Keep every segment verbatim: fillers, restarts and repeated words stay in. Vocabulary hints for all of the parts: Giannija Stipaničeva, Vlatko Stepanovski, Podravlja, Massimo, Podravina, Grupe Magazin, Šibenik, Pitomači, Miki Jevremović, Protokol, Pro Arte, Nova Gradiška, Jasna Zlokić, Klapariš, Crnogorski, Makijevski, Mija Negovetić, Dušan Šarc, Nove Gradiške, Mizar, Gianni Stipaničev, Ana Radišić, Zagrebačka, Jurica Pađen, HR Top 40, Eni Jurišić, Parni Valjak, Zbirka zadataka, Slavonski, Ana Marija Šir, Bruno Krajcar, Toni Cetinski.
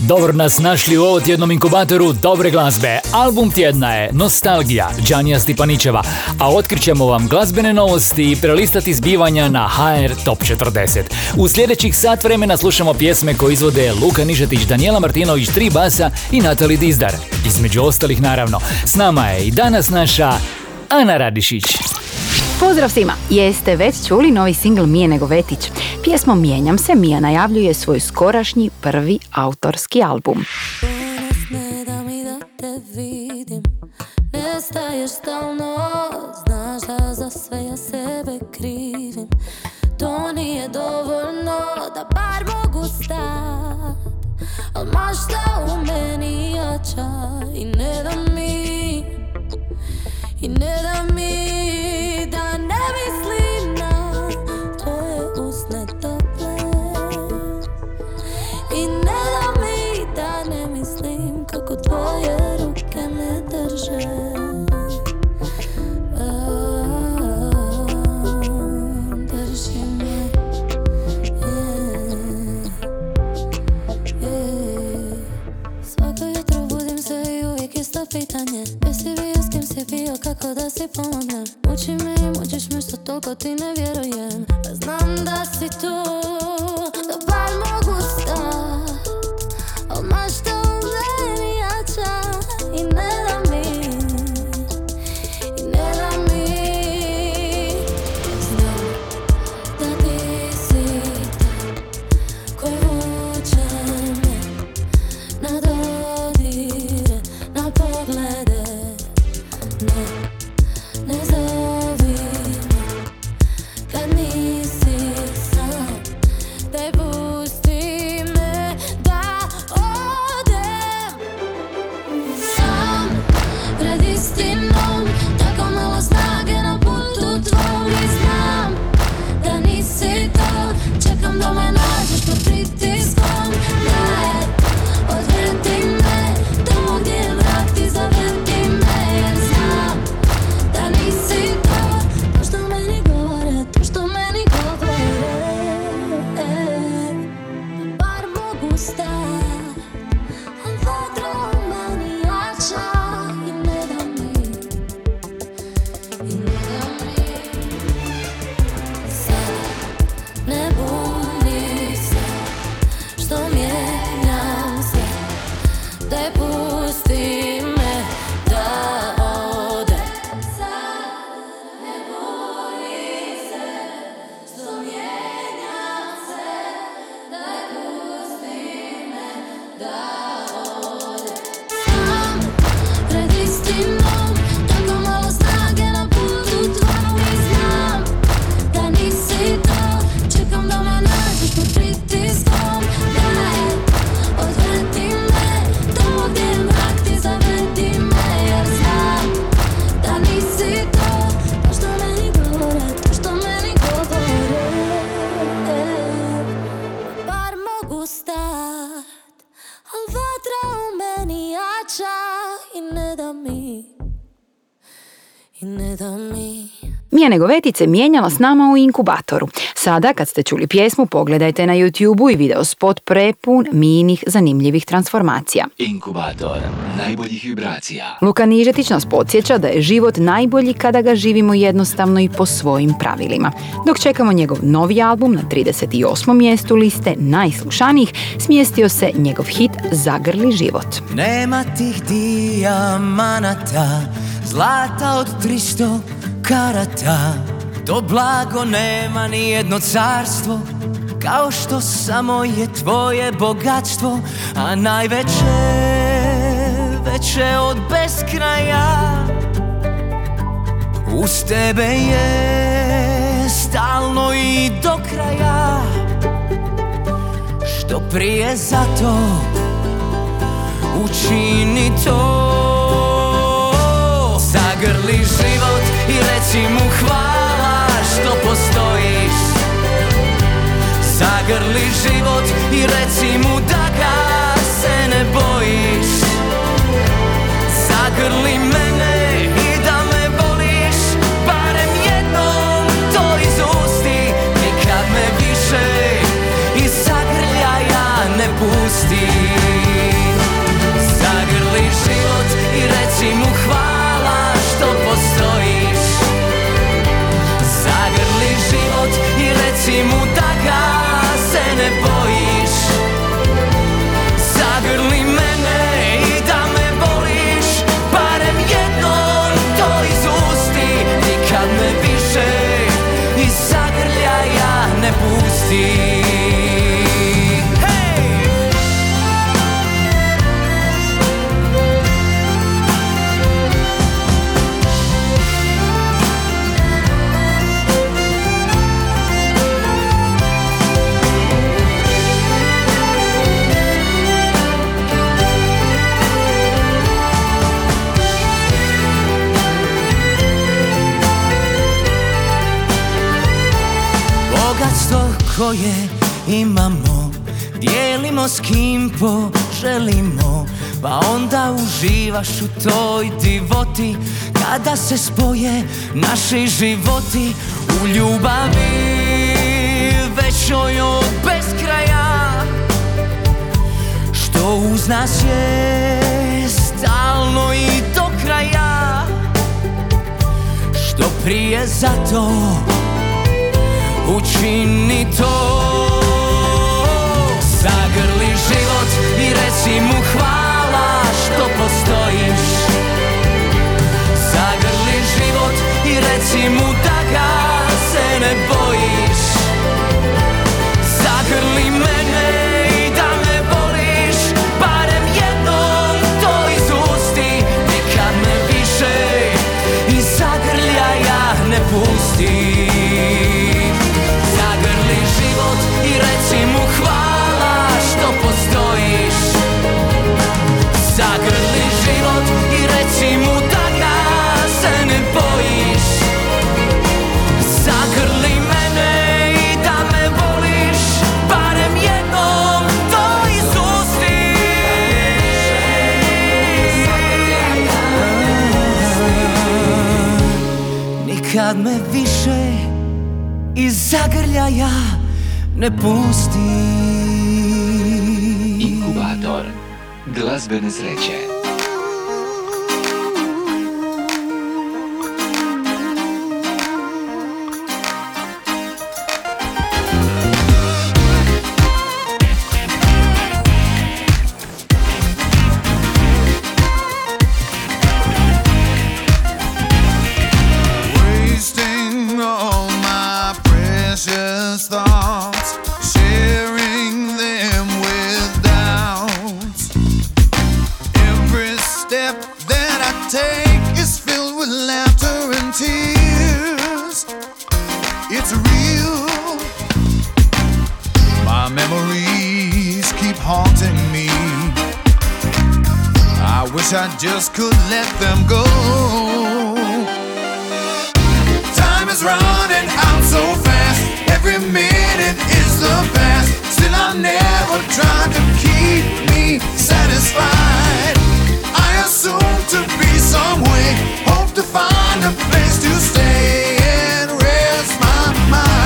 Dobro nas našli u ovotjednom inkubatoru dobre glazbe. Album tjedna je Nostalgija, Giannija Stipaničeva, a otkrićemo vam glazbene novosti i prelistati zbivanja na ha er Top četrdeset. U sljedećih sat vremena slušamo pjesme koje izvode Luka Nižetić, Daniela Martinović, Tri basa i Natali Dizdar. Između ostalih naravno, s nama je i danas naša Ana Radišić. Pozdrav svima! Jeste već čuli novi singl Mije Negovetić. Pjesmom Mijenjam se Mija najavljuje svoj skorašnji prvi autorski album. I ne da mi, da ne mislim na tvoje usne tople. I ne da mi, da ne mislim kako tvoje ruke me drže. A, drži me, yeah, yeah. Svako jutro budim se i uvijek isto pitanje. Bio kako da si pomognem. Uči me i mučiš me što toliko ti ne vjerujem. Znam da si tu, da bar mogu stat. Al mašta u meni jača i ne da mi, i ne da mi. Znam da ti si ta koji vuče me na dodire, na pogled. Mija Negovetić se mijenjala s nama u inkubatoru. Sada, kad ste čuli pjesmu, pogledajte na YouTube-u i video spot prepun minih zanimljivih transformacija. Inkubator najboljih vibracija. Luka Nižetić nas podsjeća da je život najbolji kada ga živimo jednostavno i po svojim pravilima. Dok čekamo njegov novi album, na trideset osmom mjestu liste najslušanijih smjestio se njegov hit Zagrli život. Nema tih dijamanata, zlata od tristo karata, to blago nema ni jedno carstvo, kao što samo je tvoje bogatstvo, a najveće, veće od beskraja, uz tebe je stalno i do kraja, što prije zato učini to. reći mu hvala što postojiš. Zagrli život i reci mu da ga se ne bojiš. Zagrli mene i da me voliš, barem jednom to izusti. Nikad me više iz zagrljaja ne pusti. Zagrli život i reci mu hvala što postojiš. Zagrli život i reci mu da ga se ne bojiš. Zagrli mene i da me voliš, barem jednom to izusti. Nikad me više iz zagrljaja ne pusti. Koje imamo, dijelimo s kim poželimo, pa onda uživaš u toj divoti, kada se spoje naši životi u ljubavi većoj od beskraja, što uz nas je stalno i do kraja, što prije za to učini to. Zagrli život i reci mu hvala što postojiš. Zagrli život i reci mu da ga se ne bojiš. Zagrli mene i da me voliš, barem jednom to izusti. Nikad me više iz zagrljaja ne pusti. Reci mu hvala što postojiš. Zagrli život i reci mu da ga se ne bojiš. Zagrli mene i da me voliš, barem jednom to izusti. Nikad me više iz zagrljaja ne pusti. Inkubator glazbene sreće. I just could let them go. Time is running out so fast. Every minute is the past. Still I never tried to keep me satisfied. I assume to be some way. Hope to find a place to stay and rest my mind.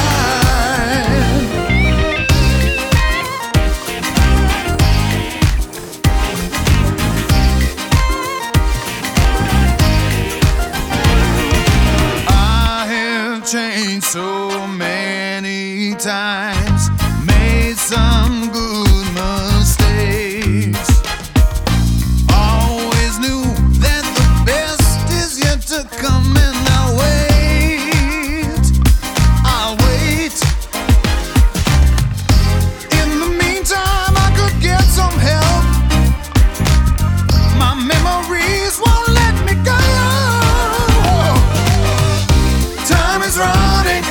So many times made some good mistakes. Always knew that the best is yet to come, and I'll wait. I'll wait. In the meantime, I could get some help. My memories won't let me go. Time is running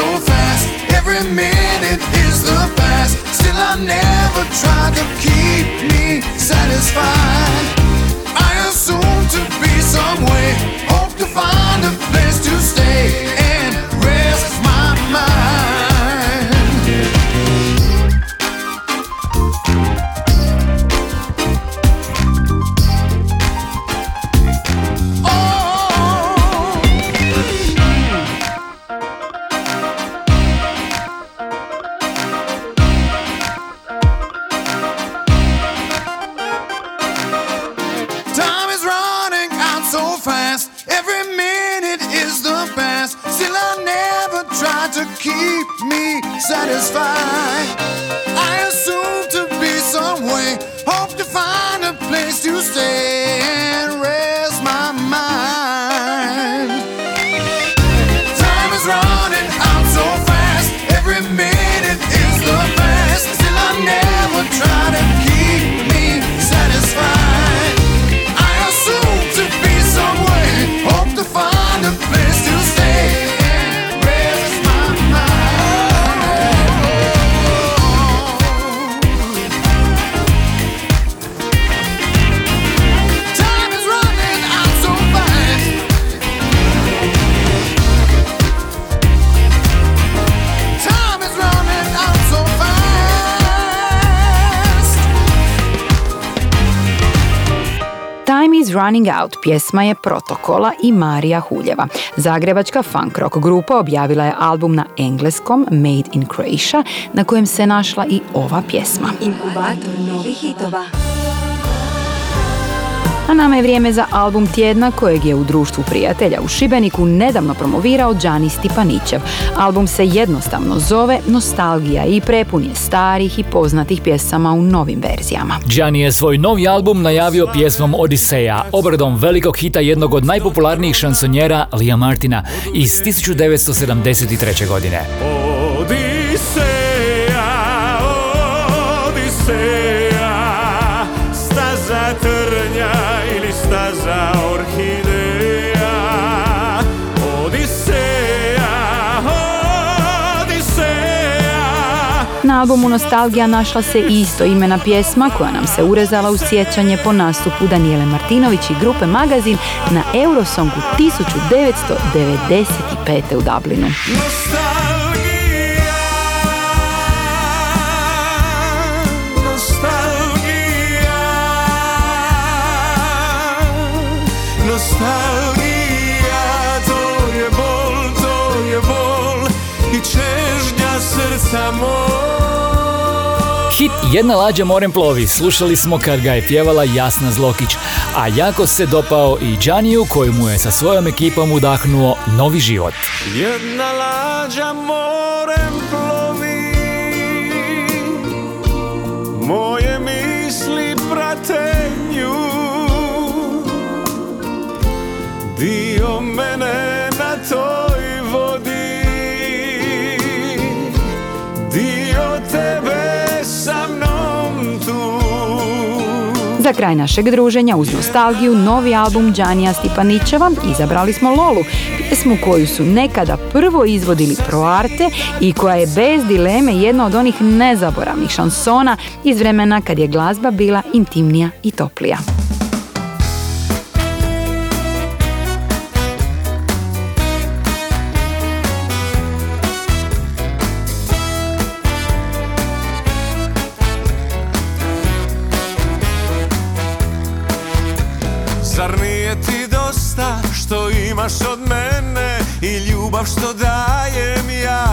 so fast, every minute is the past. Still I never tried to keep me satisfied. I assume to be some way, hope to find a place to stay. Every minute is the past. Still I never tried to keep me satisfied. I assumed to be some way, hope to find a place to stay and rest my mind. Time is running out so fast. Every minute is the past. Still I never tried to keep me satisfied. I assumed to be some way, hope to find a place to stay. Running Out pjesma je Protokola i Marija Huljeva. Zagrebačka funk rock grupa objavila je album na engleskom Made in Croatia, na kojem se našla i ova pjesma. Inkubator novih hitova. A nama je vrijeme za album tjedna kojeg je u društvu prijatelja u Šibeniku nedavno promovirao Giannija Stipaničev. Album se jednostavno zove Nostalgija i prepun je starih i poznatih pjesama u novim verzijama. Giannija je svoj novi album najavio pjesmom Odiseja, obradom velikog hita jednog od najpopularnijih šansonjera Lia Martina iz tisuću devetsto sedamdeset treće. godine. Odiseja, Odiseja, staza trnja staza orhideja. Odiseja, Odiseja. Na albumu Nostalgija našla se isto imena pjesma koja nam se urezala u sjećanje po nastupu Daniele Martinović i Grupe Magazin na Eurosongu tisuću devetsto devedeset pete. u Dublinu. Nostalgija, to je bol, to je bol i čežnja srca moj. Hit Jedna lađa morem plovi slušali smo kad ga je pjevala Jasna Zlokić, a jako se dopao i Gianniju koji mu je sa svojom ekipom udahnuo novi život. Jedna lađa morem plovi, moje misli prate nju. Dio mene na toj vodi, dio tebe sa mnom tu. Za kraj našeg druženja uz nostalgiju novi album Giannija Stipaničeva izabrali smo Lolu, pjesmu koju su nekada prvo izvodili Pro Arte i koja je bez dileme jedna od onih nezaboravnih šansona iz vremena kad je glazba bila intimnija i toplija. Od mene i ljubav što dajem ja.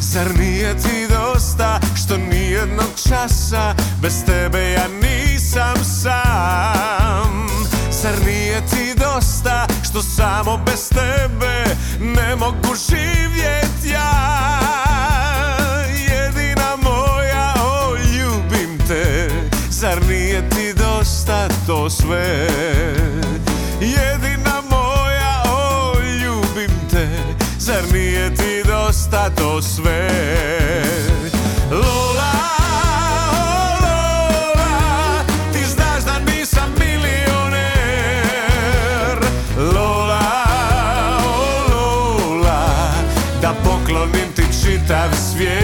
Zar nije ti dosta što nijednog časa bez tebe ja nisam sam? Zar nije ti dosta što samo bez tebe ne mogu živjet ja? Jedina moja, o ljubim te. Zar nije ti dosta to sve? Jedina moja, o ljubim te. Zar nije ti dosta to sve? Lola, o Lola, ti znaš da nisam milioner. Lola, o Lola, da poklonim ti čitav svijet.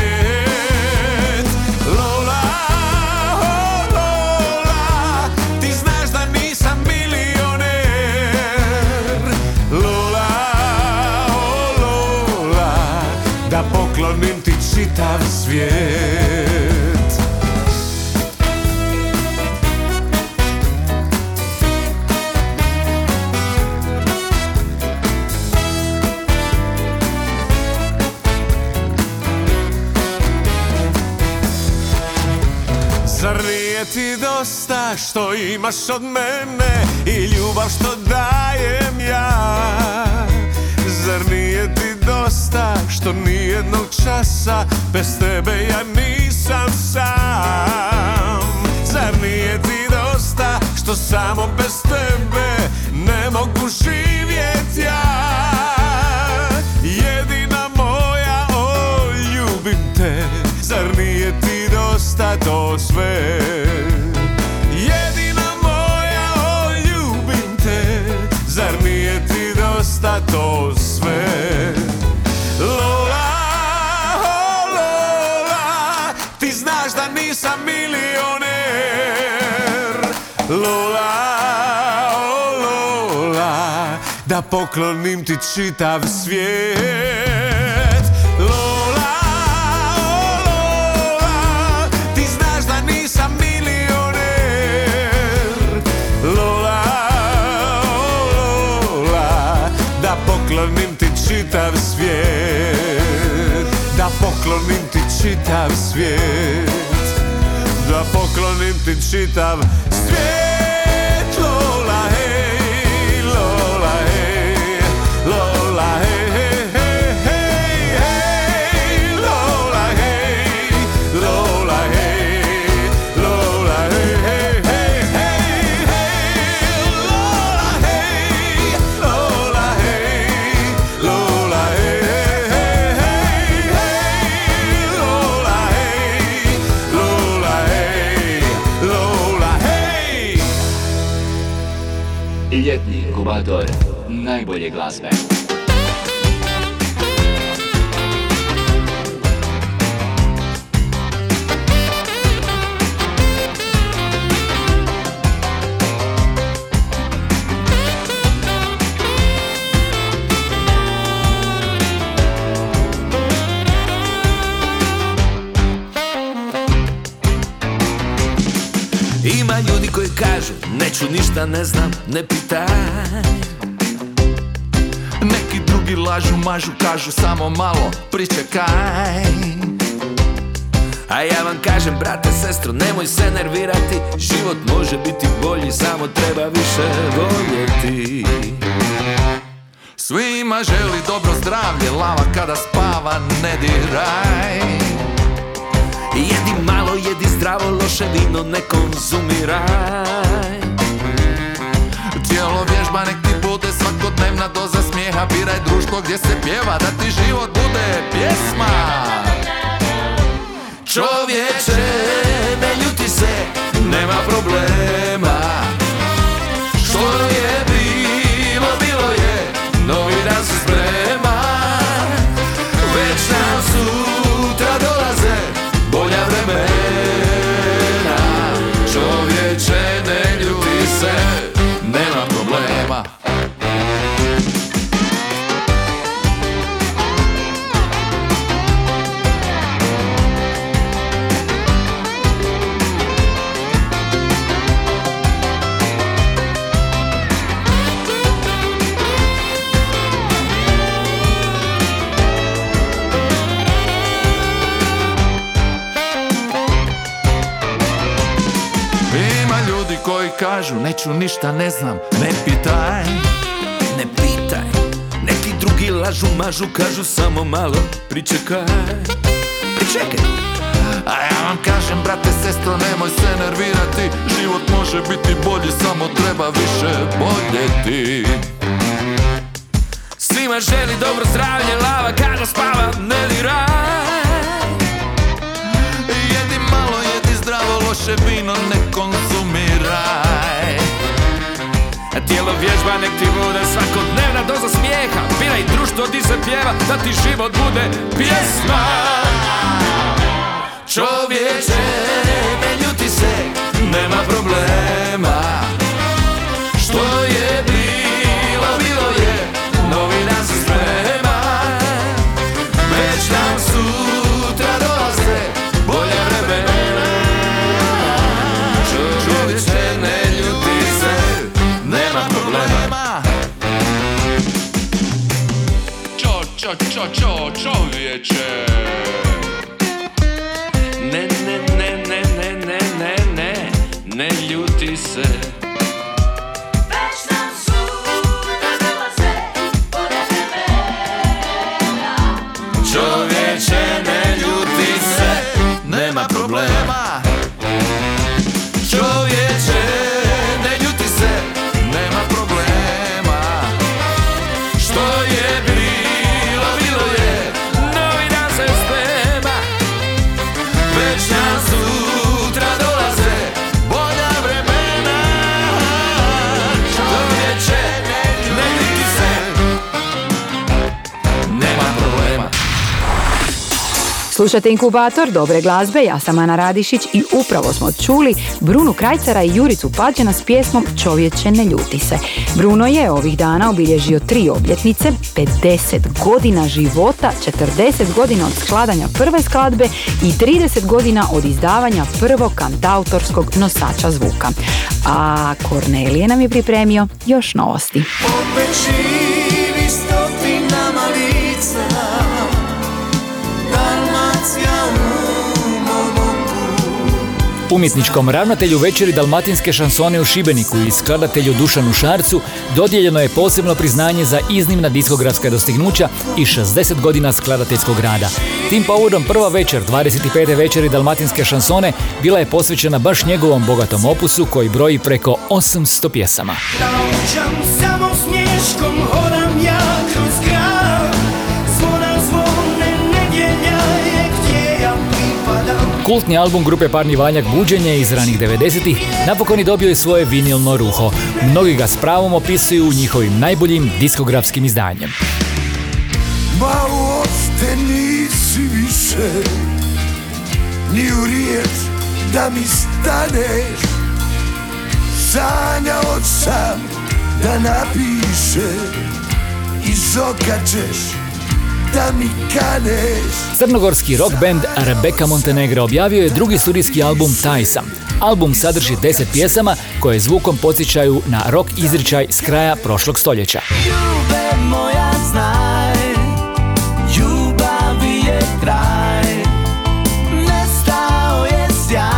Čitav svijet. ti dosta što imaš od mene i ljubav što dajem ja. Zar nije ti dosta što nijednog časa bez tebe ja nisam sam? Zar nije ti dosta što samo bez tebe ne mogu živjet ja? Jedina moja, o, ljubim te. Zar nije ti dosta to sve? Jedina moja, o, ljubim te. Zar nije ti dosta to sve? Lola, o, Lola, ti znaš da nisam milioner. Lola, o, Lola, da poklonim ti čitav svijet. Čitav svijet, da poklonim ti čitav svijet, da poklonim ti čitav svijet. Lola hej, Lola hej, Lola hej, hej, hej, hej, Lola hej, Lola hej, Lola hej, hej, hej, hej, hej, Lola hej, Lola hej, Lola. Ljetni inkubator najbolje glazbe. Ima ljudi koji kažu neću ništa, ne znam, ne pitaj. Neki drugi lažu, mažu, kažu samo malo pričekaj. A ja vam kažem, brate, sestro, nemoj se nervirati, život može biti bolji, samo treba više voljeti. Svima želi dobro zdravlje, lava kada spava ne diraj. Jedi malo, jedi zdravo, loše vino ne konzumiraj. Tijelo vježba, nek ti bude svakodnevna doza smijeha. Biraj društvo gdje se pjeva, da ti život bude pjesma. Čovječe, ne ljuti se, nema problema. Što je bilo, bilo je, novi dan se sprema. Već nam sutra dolaze bolja vremena. Čovječe, ne ljuti se, nema problema. Kažu neću ništa, ne znam, ne pitaj, ne pitaj. Neki drugi lažu, mažu, kažu samo malo pričekaj, pričekaj. A ja vam kažem, brate, sestro, nemoj se nervirati, život može biti bolji, samo treba više voljeti. Svima želi dobro zdravlje, lava kada spava ne diraj. Jedi malo, jedi zdravo, loše vino ne konzumiraj. Tijelo vježba, nek ti bude svakodnevna doza smijeha. Biraj društvo di se pjeva, da ti život bude pjesma. Čovječe, ne ljuti se, nema problema. Što je bilo, bilo je, novi dan se sprema. Već nam sutra dolaze bolja vremena. Čovječe, ne ljuti se, nema problema. Čo, čo, čo, čo, čovječe. Ne, ne, ne, ne, ne, ne, ne, ne. Slušate Inkubator dobre glazbe, ja sam Ana Radišić i upravo smo čuli Brunu Krajcara i Juricu Pađena s pjesmom Čovječe ne ljuti se. Bruno je ovih dana obilježio tri obljetnice, pedeset godina života, četrdeset godina od skladanja prve skladbe i trideset godina od izdavanja prvog kantautorskog nosača zvuka. A Kornelije nam je pripremio još novosti. Umjetničkom ravnatelju večeri Dalmatinske šansone u Šibeniku i skladatelju Dušanu Šarcu dodijeljeno je posebno priznanje za iznimna diskografska dostignuća i šezdeset godina skladateljskog rada. Tim povodom prva večer dvadeset pete večeri Dalmatinske šansone bila je posvećena baš njegovom bogatom opusu koji broji preko osamsto pjesama. Kultni album grupe Parni Valjak Buđenje iz ranih devedesetih napokon je dobio i svoje vinilno ruho. Mnogi ga s pravom opisuju njihovim najboljim diskografskim izdanjem. Malo te nisi više, ni u riječ da mi staneš, sanjao sam da napiše, iz okačeš. Crnogorski rock band Rebeka Montenegro objavio je drugi studijski album Taj sam. Album sadrži deset pjesama koje zvukom podsjećaju na rock izričaj s kraja prošlog stoljeća. Ljube moja znaj, ljubavi je kraj, nestao je sjaj.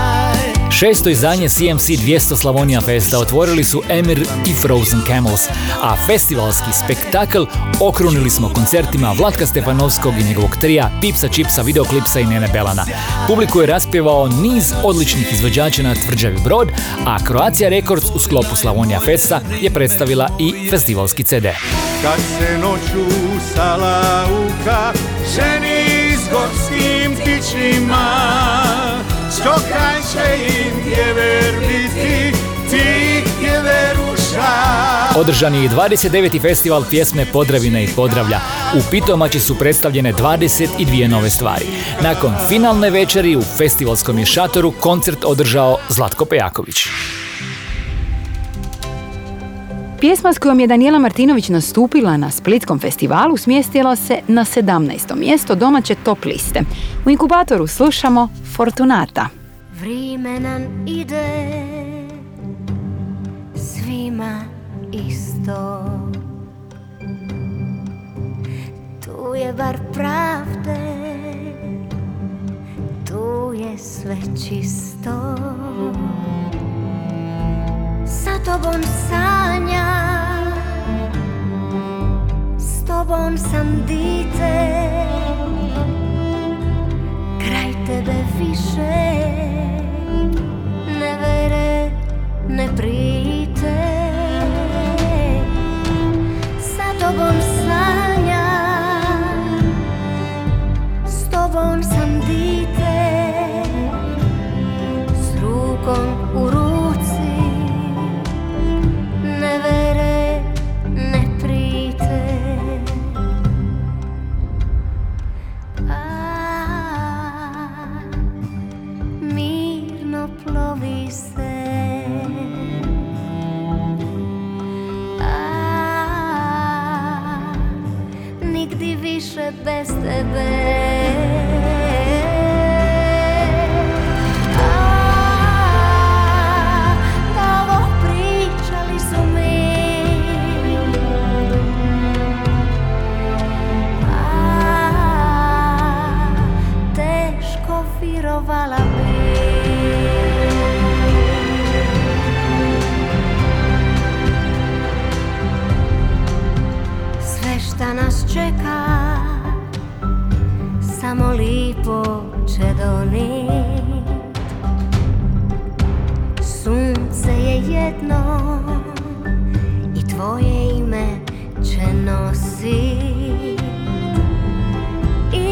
Šesto izdanje C M C dvjesto Slavonija Festa otvorili su Emir i Frozen Camels, a festivalski spektakl okrunili smo koncertima Vlatka Stepanovskog i njegovog trija, Pipsa, Čipsa, videoklipsa i Nene Belana. Publiku je raspjevao niz odličnih izvođača na Tvrđavi Brod, a Croatia Records u sklopu Slavonija Festa je predstavila i festivalski C D. Kad se noću sa lauka ženi s gorskim ptičima, što kraj će im jever biti, ti jeveruša. Održan je i dvadeset deveti festival pjesme Podravina i Podravlja. U Pitomači su predstavljene dvadeset dvije nove stvari. Nakon finalne večeri u festivalskom je šatoru koncert održao Zlatko Pejaković. Pjesma s kojom je Daniela Martinović nastupila na Splitskom festivalu smjestila se na sedamnaesto mjesto domaće top liste. U Inkubatoru slušamo Fortunata. Vrime nam ide svima isto, tu je bar pravde, tu je sve čisto. Sa tobom sanjam, s tobom sam dite, kraj tebe više ne vere, ne prite. S tobom sanjam, s tobom sam dite, s rukom u ruci, ne vere, ne prite. A mirno plovi se. Više bez tebe. A, da ovo pričali su mi. A, teško virovala bi. Sve šta nas čeka samo lipo će donit. Sunce je jedno i tvoje ime će nosit. I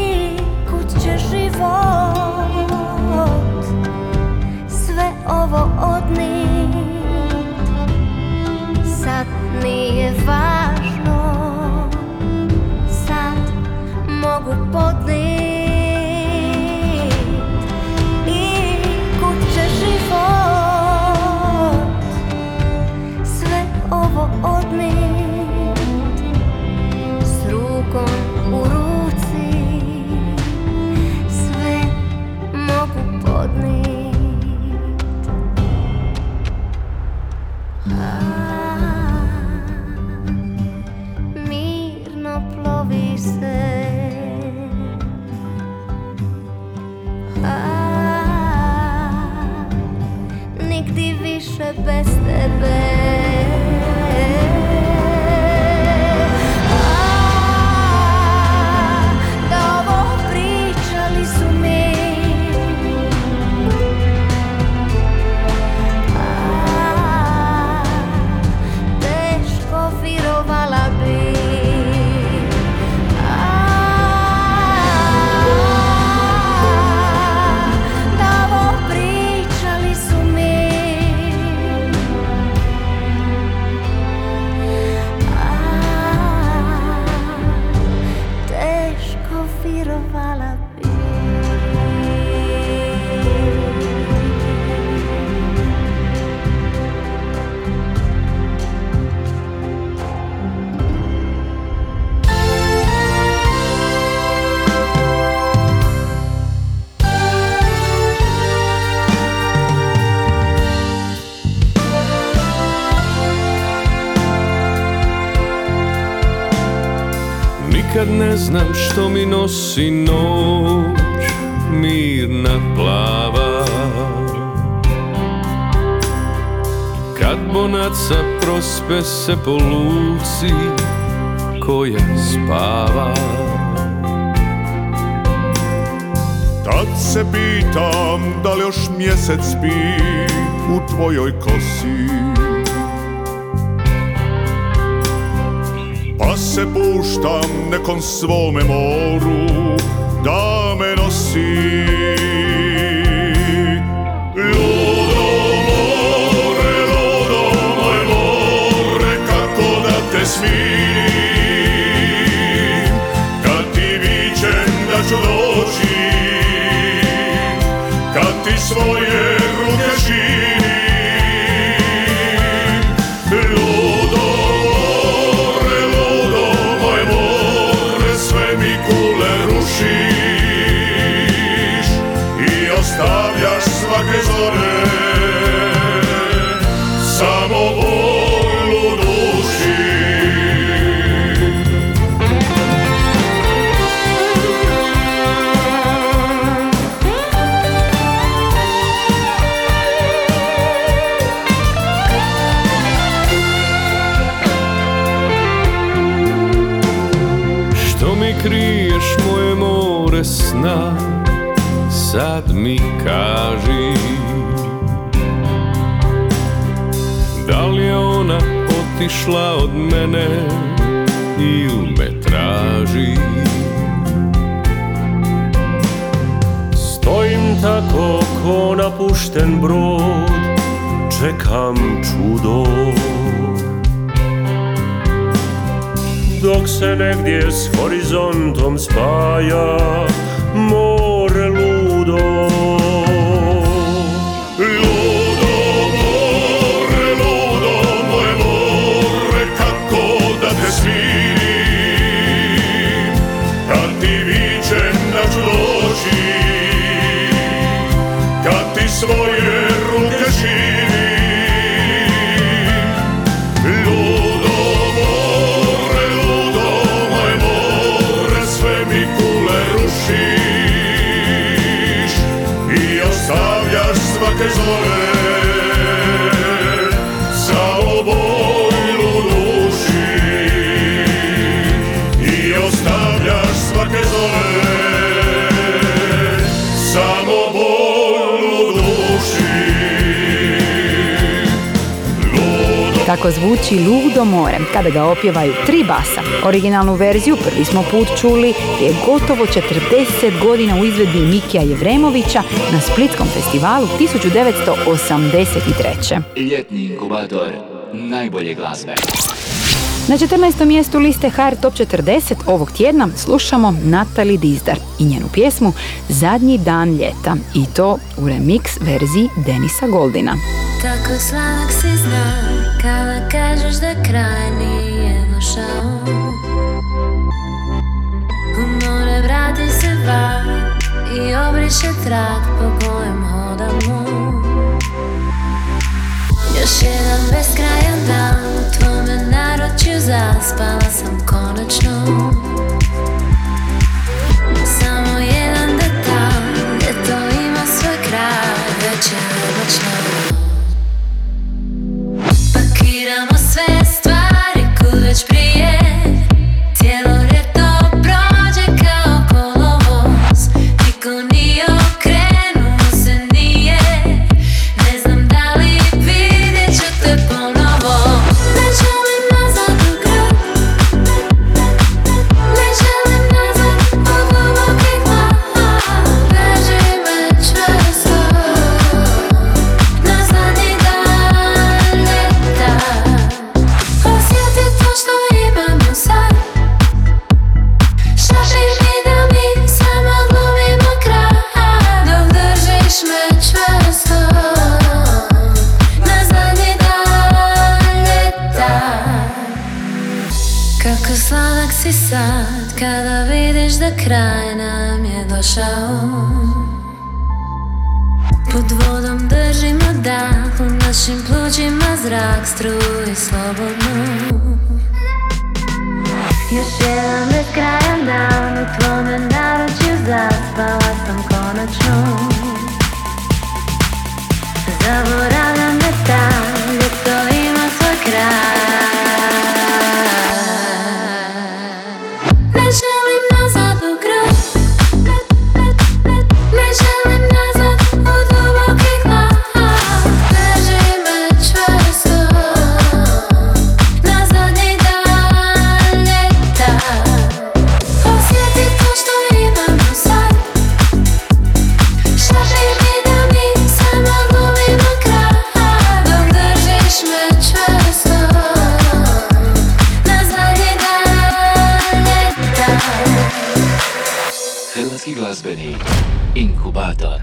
kud će život sve ovo odnit. Sad nije važno, sad mogu podnit. Ne znam što mi nosi noć, mirna plava. Kad bonaca prospe se po luci koja spava, tad se pitam da li još mjesec spi u tvojoj kosi. Pa se puštam nekom svome moru da me nosi. Ludo more, ludo moj more, kako da te smirim, kad ti vičem da ću doći, kad ti svoje ruke širim. Ludo i ostavljaš svake zore samo volju duši. Što mi kriješ moje more sna, sad mi kaži, da li je ona otišla od mene ili me traži? Stojim tako ko napušten brod, čekam čudo, dok se negdje s horizontom spaja more ludo. Ludo more, ludo moje more, kako da te smirim, kad ti vičem da ću doći, kad ti svoje ruke širim. Ludo more, ludo moje more, sve mi kule ruši, ostavljaš svake zore sa obojlu duši, i ostavljaš svake zore samo obojlu duši. Ludo... Tako zvuči Ludo more kada ga opjevaju tri basa. Originalnu verziju prvi smo put čuli je gotovo četrdeset godina u izvedbi Mikija Jevremovića na Splitskom festivalu tisuću devetsto osamdeset treće. Ljetni inkubator najbolje glazbe. Na četrnaestom mjestu liste ha er Top četrdeset ovog tjedna slušamo Natali Dizdar i njenu pjesmu Zadnji dan ljeta, i to u remix verziji Denisa Goldina. Tako slavak se zna, kada kažeš da kraj nije došao, u more vrati se van i obriše trag po kojem hodamo. Još jedan beskrajan dan u tvome naručju, zaspala sam konačno. Junak si sad kada vidiš da kraj nam je došao. Pod vodom držimo dah, u našim plućima zrak struji slobodno. Još jedan beskrajan dan, u tvome naručju zaspala sam konačno. Zaboravljam detalj, jer to ima svoj kraj. Inkubator.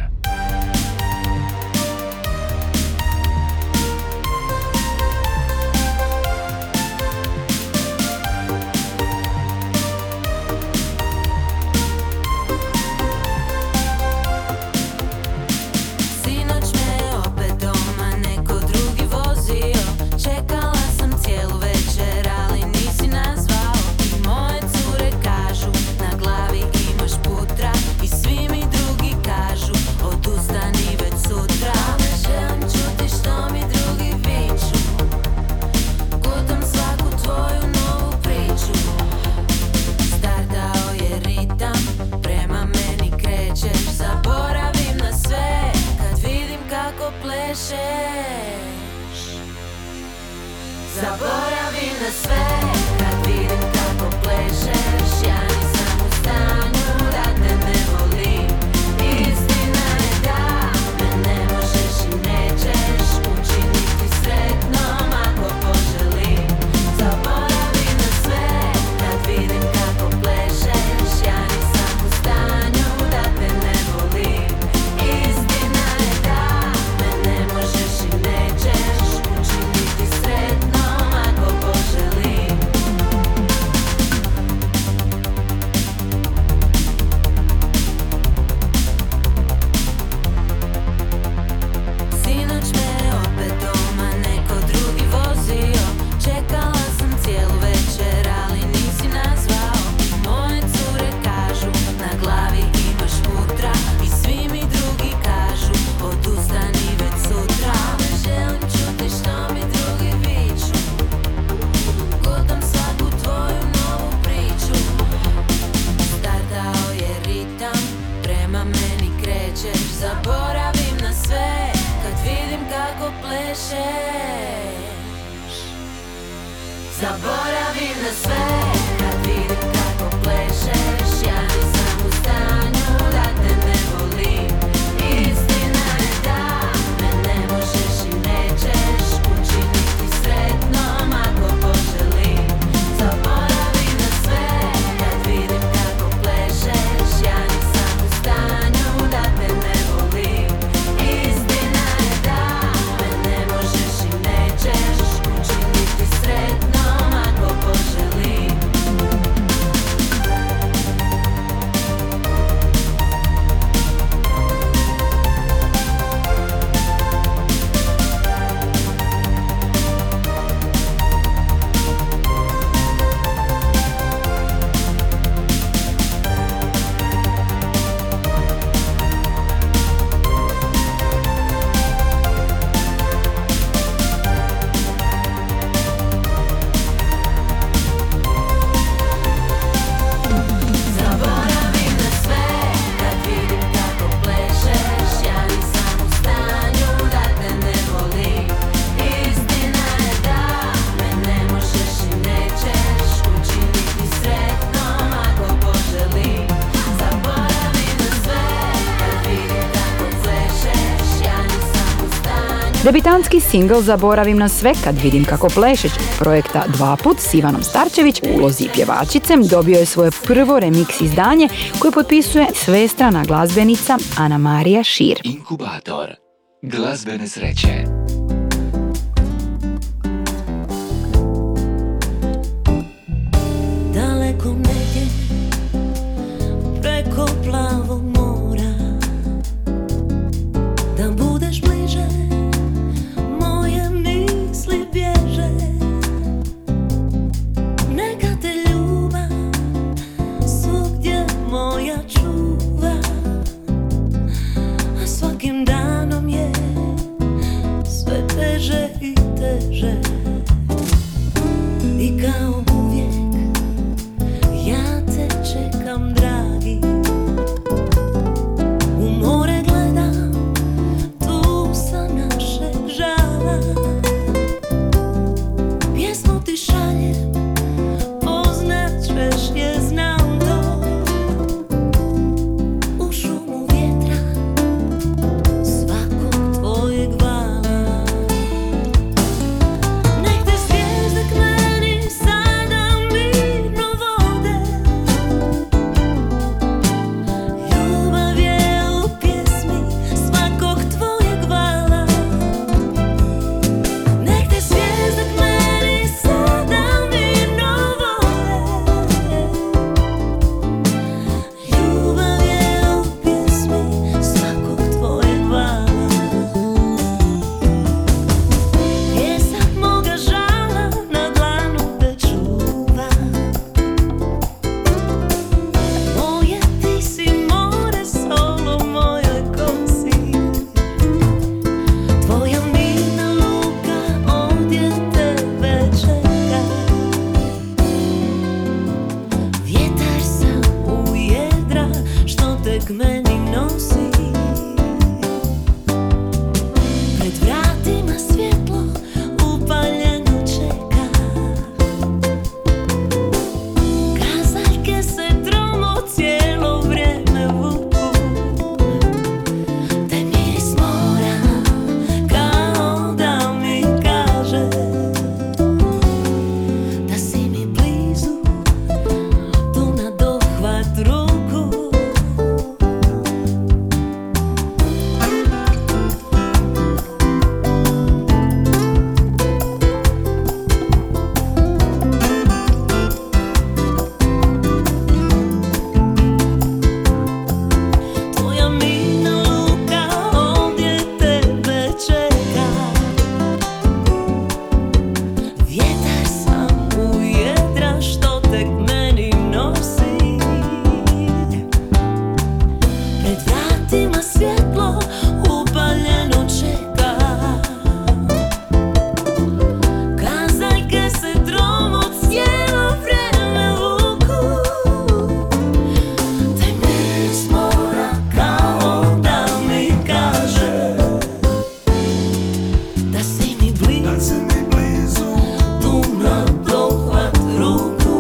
Debitantski singl Zaboravim na sve kad vidim kako plešeš projekta Dva put s Ivanom Starčević u ulozi pjevačicem dobio je svoje prvo remix izdanje koje potpisuje svestrana glazbenica Ana Marija Šir. Inkubator glazbene sreće. kao uvijek, ja te čekam dragi. U more gledam, tu sa naše žala. Pjesmu ti šaljem, poznat ćeš je, znam to. U šumu vjetra, svakog tvojeg vala. Nek te zvijezde k meni sada mirno vode. Ljubav je u pjesmi svakog tvojeg vala. Nek te zvijezde k meni sada mirno vode. Ljubav je u pjesmi svakog tvojeg vala. Pjesak moga žala na dlanu te čuva. Moje ti si more, solo moje kosi. Tvoja mirna luka ovdje tebe čeka. Vjetar sam u jedra što te k meni nosi. Pred vratima svjetlo upaljeno čeka. Kazaljke se tromo cijelo vrijeme vuku. Taj miris mora kao da mi kaže da si mi blizu, tu na dohvat ruku.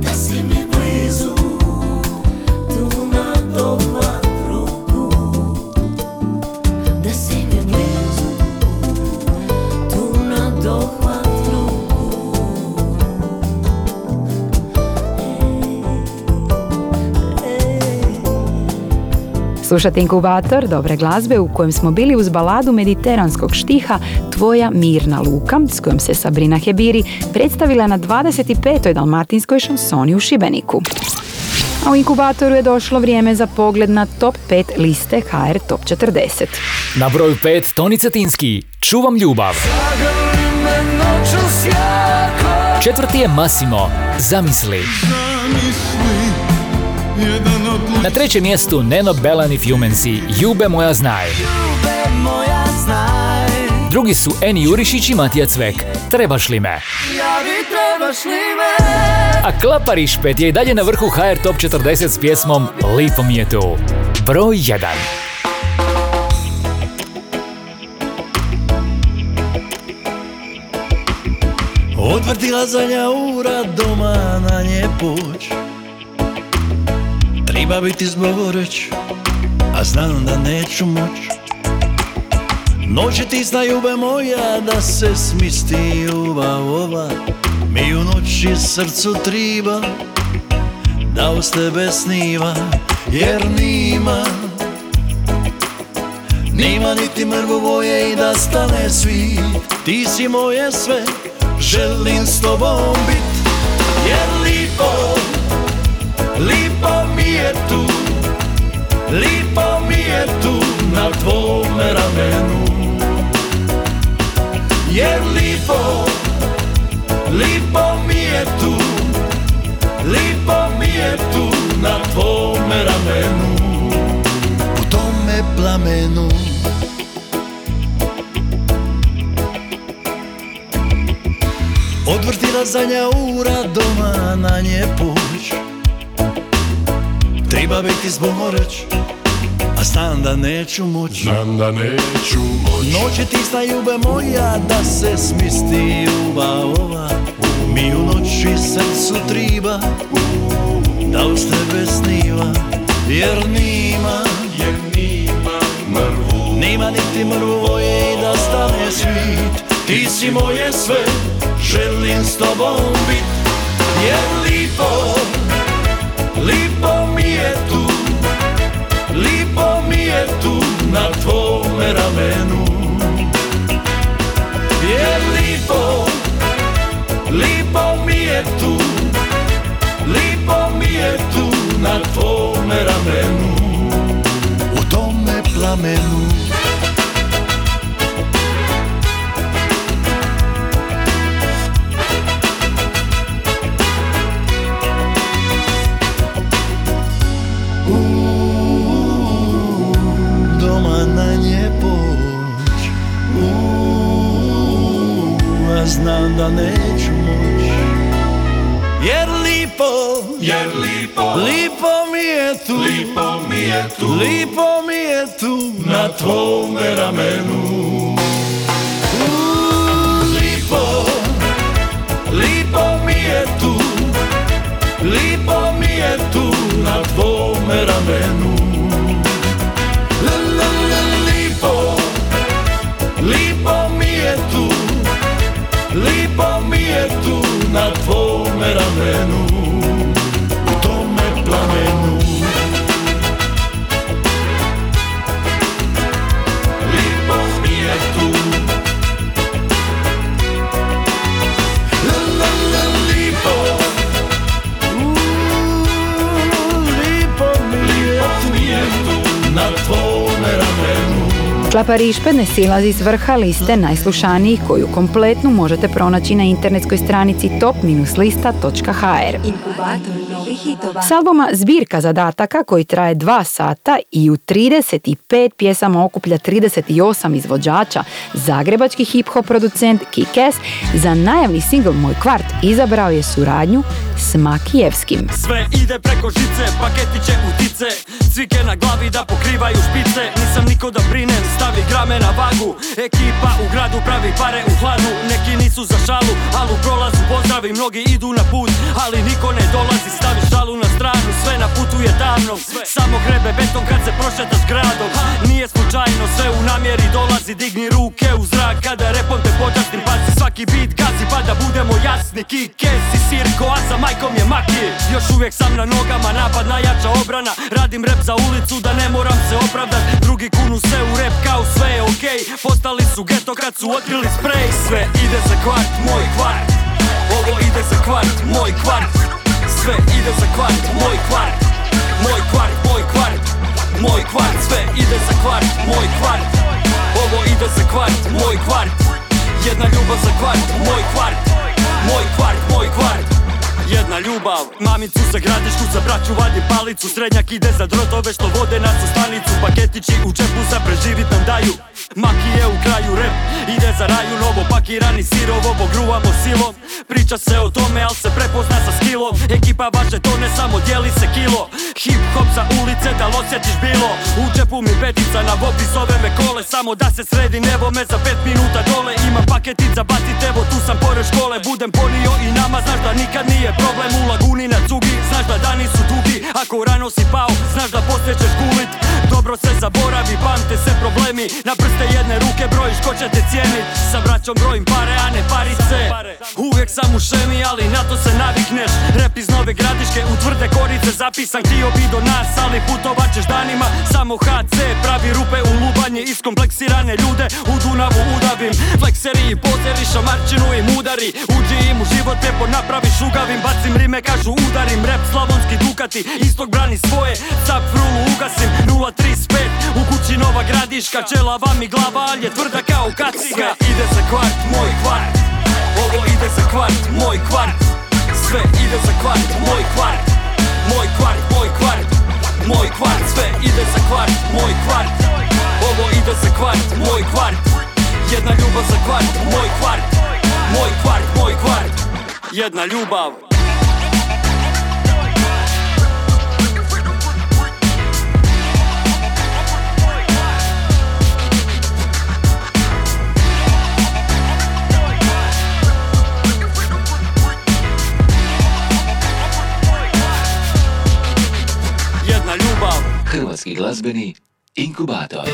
Tvoja mirna luka ovdje tebe čeka. Vjetar sam u jedra što te k meni nosi. Pred vratima svjetlo upaljeno čeka. Kazaljke se tromo cijelo vrijeme vuku. Taj miris mora kao da mi kaže da si mi blizu, tu na dohvat ruku. Da si mi blizu, tu na dohvat ruku. Da si mi blizu, tu na dohvat ruku. Slušate Inkubator dobre glazbe u kojem smo bili uz baladu mediteranskog štiha Tvoja mirna luka, s kojom se Sabrina Hebiri predstavila na dvadeset petoj Dalmatinskoj šansoni u Šibeniku. A u Inkubatoru je došlo vrijeme za pogled na top pet liste ha er Top četrdeset. Na broju pet Toni Cetinski, Čuvam ljubav. Četvrti je Massimo, Zamisli. Na trećem mjestu Nene Belan i Fjumensi, Ljube moja znaj. Drugi su Eni Jurišić i Matija Cvek, Trebaš li me? A Klapariš pet je i dalje na vrhu ha er Top četrdeset s pjesmom Lipo mi je tu. Broj jedan. Odvrti lazanja ura doma na nje poć. Treba biti zbovoreć, a znam da neću moć. Noći tisna ljube moja, da se smisti ljuba ova. Mi u noći srcu triba, da uz tebe sniva. Jer nima, nima niti mrvu boje i da stane svi. Ti si moje sve, želim s tobom bit. Jer lipo, lipo mi je tu. Lipo mi je tu na tvome ramenu. Jer lipo, lipo mi je tu. Lipo mi je tu na tvome ramenu. U tome plamenu. Odvrtila zadnja ura doma, na nje puć. Treba biti zboreć, a znam da neću moć. Znam da neću moć. Noće tisna ljube moja, da se smisti ljuba ova. Mi u noći srcu triba, da uz tebe sniva. Jer nima, jer nima mrvu. Nima niti mrvu voje da stane svit. Ti si moje sve, želim s tobom bit. Jer lipo, lipo mi je tu. Lipo mi je tu na tvome ramenu. Jer lipo, lipo mi je tu. Lipo mi je tu na tvome ramenu. U tome plamenu. Znam da neću moć. Jer lipo, jer lipo, lipo mi je tu, lipo mi je tu, lipo mi je tu na tvome ramenu. Lipo, lipo mi je tu, lipo mi je tu na tvome ramenu. Lipo, lipo mi je tu. Lipo mi je tu na tvome ramenu, u tome plamenu. Lipo mi je tu. La la la lipo. Uuu, lipo mi je tu na tvome ramenu. Klapa Rišpe ne silazi s vrha liste najslušanijih koju kompletnu možete pronaći na internetskoj stranici top dash lista točka h r. S albuma Zbirka zadataka koji traje dva sata i u trideset pet pjesama okuplja trideset osam izvođača, zagrebački hip-hop producent Kick-Ass za najavni singl Moj kvart izabrao je suradnju s Makijevskim. Sve ide preko žice, paketiće utice, cvike na glavi da pokrivaju špice, nisam niko da brinem, stavi grame na vagu, ekipa u gradu pravi pare u hladu, neki nisu za šalu, ali u prolazu pozdravi, mnogi idu na put, ali niko ne dolazi, stavi šalu na stranu, sve na putu je davno, samo grebe beton kad se prošetaš gradom, nije slučajno, sve u namjeri dolazi, digni ruke u zrak, kada repom te počastim, paci svaki bit, gazi, pa da budemo jasni, Kick-Ass i Sirko, a sa majkom je Maki, još uvijek sam na nogama, napad najjača obrana, radim rep za ulicu da ne moram se opravdat, drugi kunu se u rep kao sve je okej, okay. Postali su geto kad su otkrili sprej, sve ide za kvart, moj kvart, ovo ide za kvart, moj kvart, sve ide za kvart, moj kvart, moj kvart, moj kvart, moj kvart, sve ide za kvart, moj kvart, ovo ide za kvart, moj kvart, jedna ljubav za kvart, moj kvart, moj kvart, moj kvart. Jedna ljubav, mamicu sa gradišku, za braću vadi palicu, srednjak ide za drotove što vode nas u stanicu, paketići u čepu za preživit nam daju, Maki je u kraju, rep ide za raju, novo pakirani sirovo, pogruvamo silom, priča se o tome al se prepozna sa skilom, ekipa vaše to ne samo dijeli se kilo, hip hop sa ulice da osjetiš bilo, u čepu mi petica na vopi zove me kole, samo da se sredi nebo me za pet minuta dole, ima paketica bacit evo tu sam pored škole, budem ponio i nama, znaš da nikad nije problem u laguni na cugi, znaš da dani su dugi, ako rano si pao, znaš da poslije ćeš gulit, dobro se zaboravi, pamte se problemi, na prste jedne ruke brojiš ko će te cijenit, sa braćom brojim pare, a ne parice, uvijek sam u šemi, ali na to se navikneš, rep iz Nove Gradiške u tvrde korice zapisan, htio bi do nas, ali putovat ćeš danima, samo ha ce pravi rupe u lubanje, iskompleksirane ljude u Dunavu udavim, flekseri i poteri, šamarčinu im udari, uđi im u život, lepo napraviš ugavim, bacim rime, kažu udarim, rep slavonski Dukati, istog brani svoje, tap frulu ugasim, nula trideset pet, u kući Nova Gradiška, čelava mi glava, ali je tvrda kao kaciga. Sve ide za kvart, moj kvart, ovo ide za kvart, moj kvart, sve ide za kvart, moj kvart, moj kvart, moj kvart, moj kvart, sve ide za kvart, moj kvart, ovo ide za kvart, moj kvart, jedna ljubav za kvart, moj kvart, moj kvart, moj kvart. jedna ljubav. Jedna ljubav. Hrvatski glazbeni inkubator.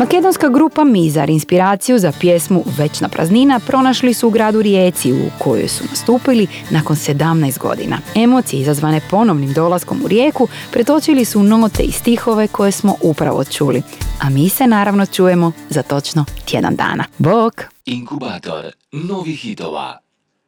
Makedonska grupa Mizar inspiraciju za pjesmu Večna praznina pronašli su u gradu Rijeci, u kojoj su nastupili nakon sedamnaest godina. Emocije izazvane ponovnim dolaskom u Rijeku pretočili su note i stihove koje smo upravo čuli. A mi se naravno čujemo za točno tjedan dana. Bok! Inkubator novih hitova.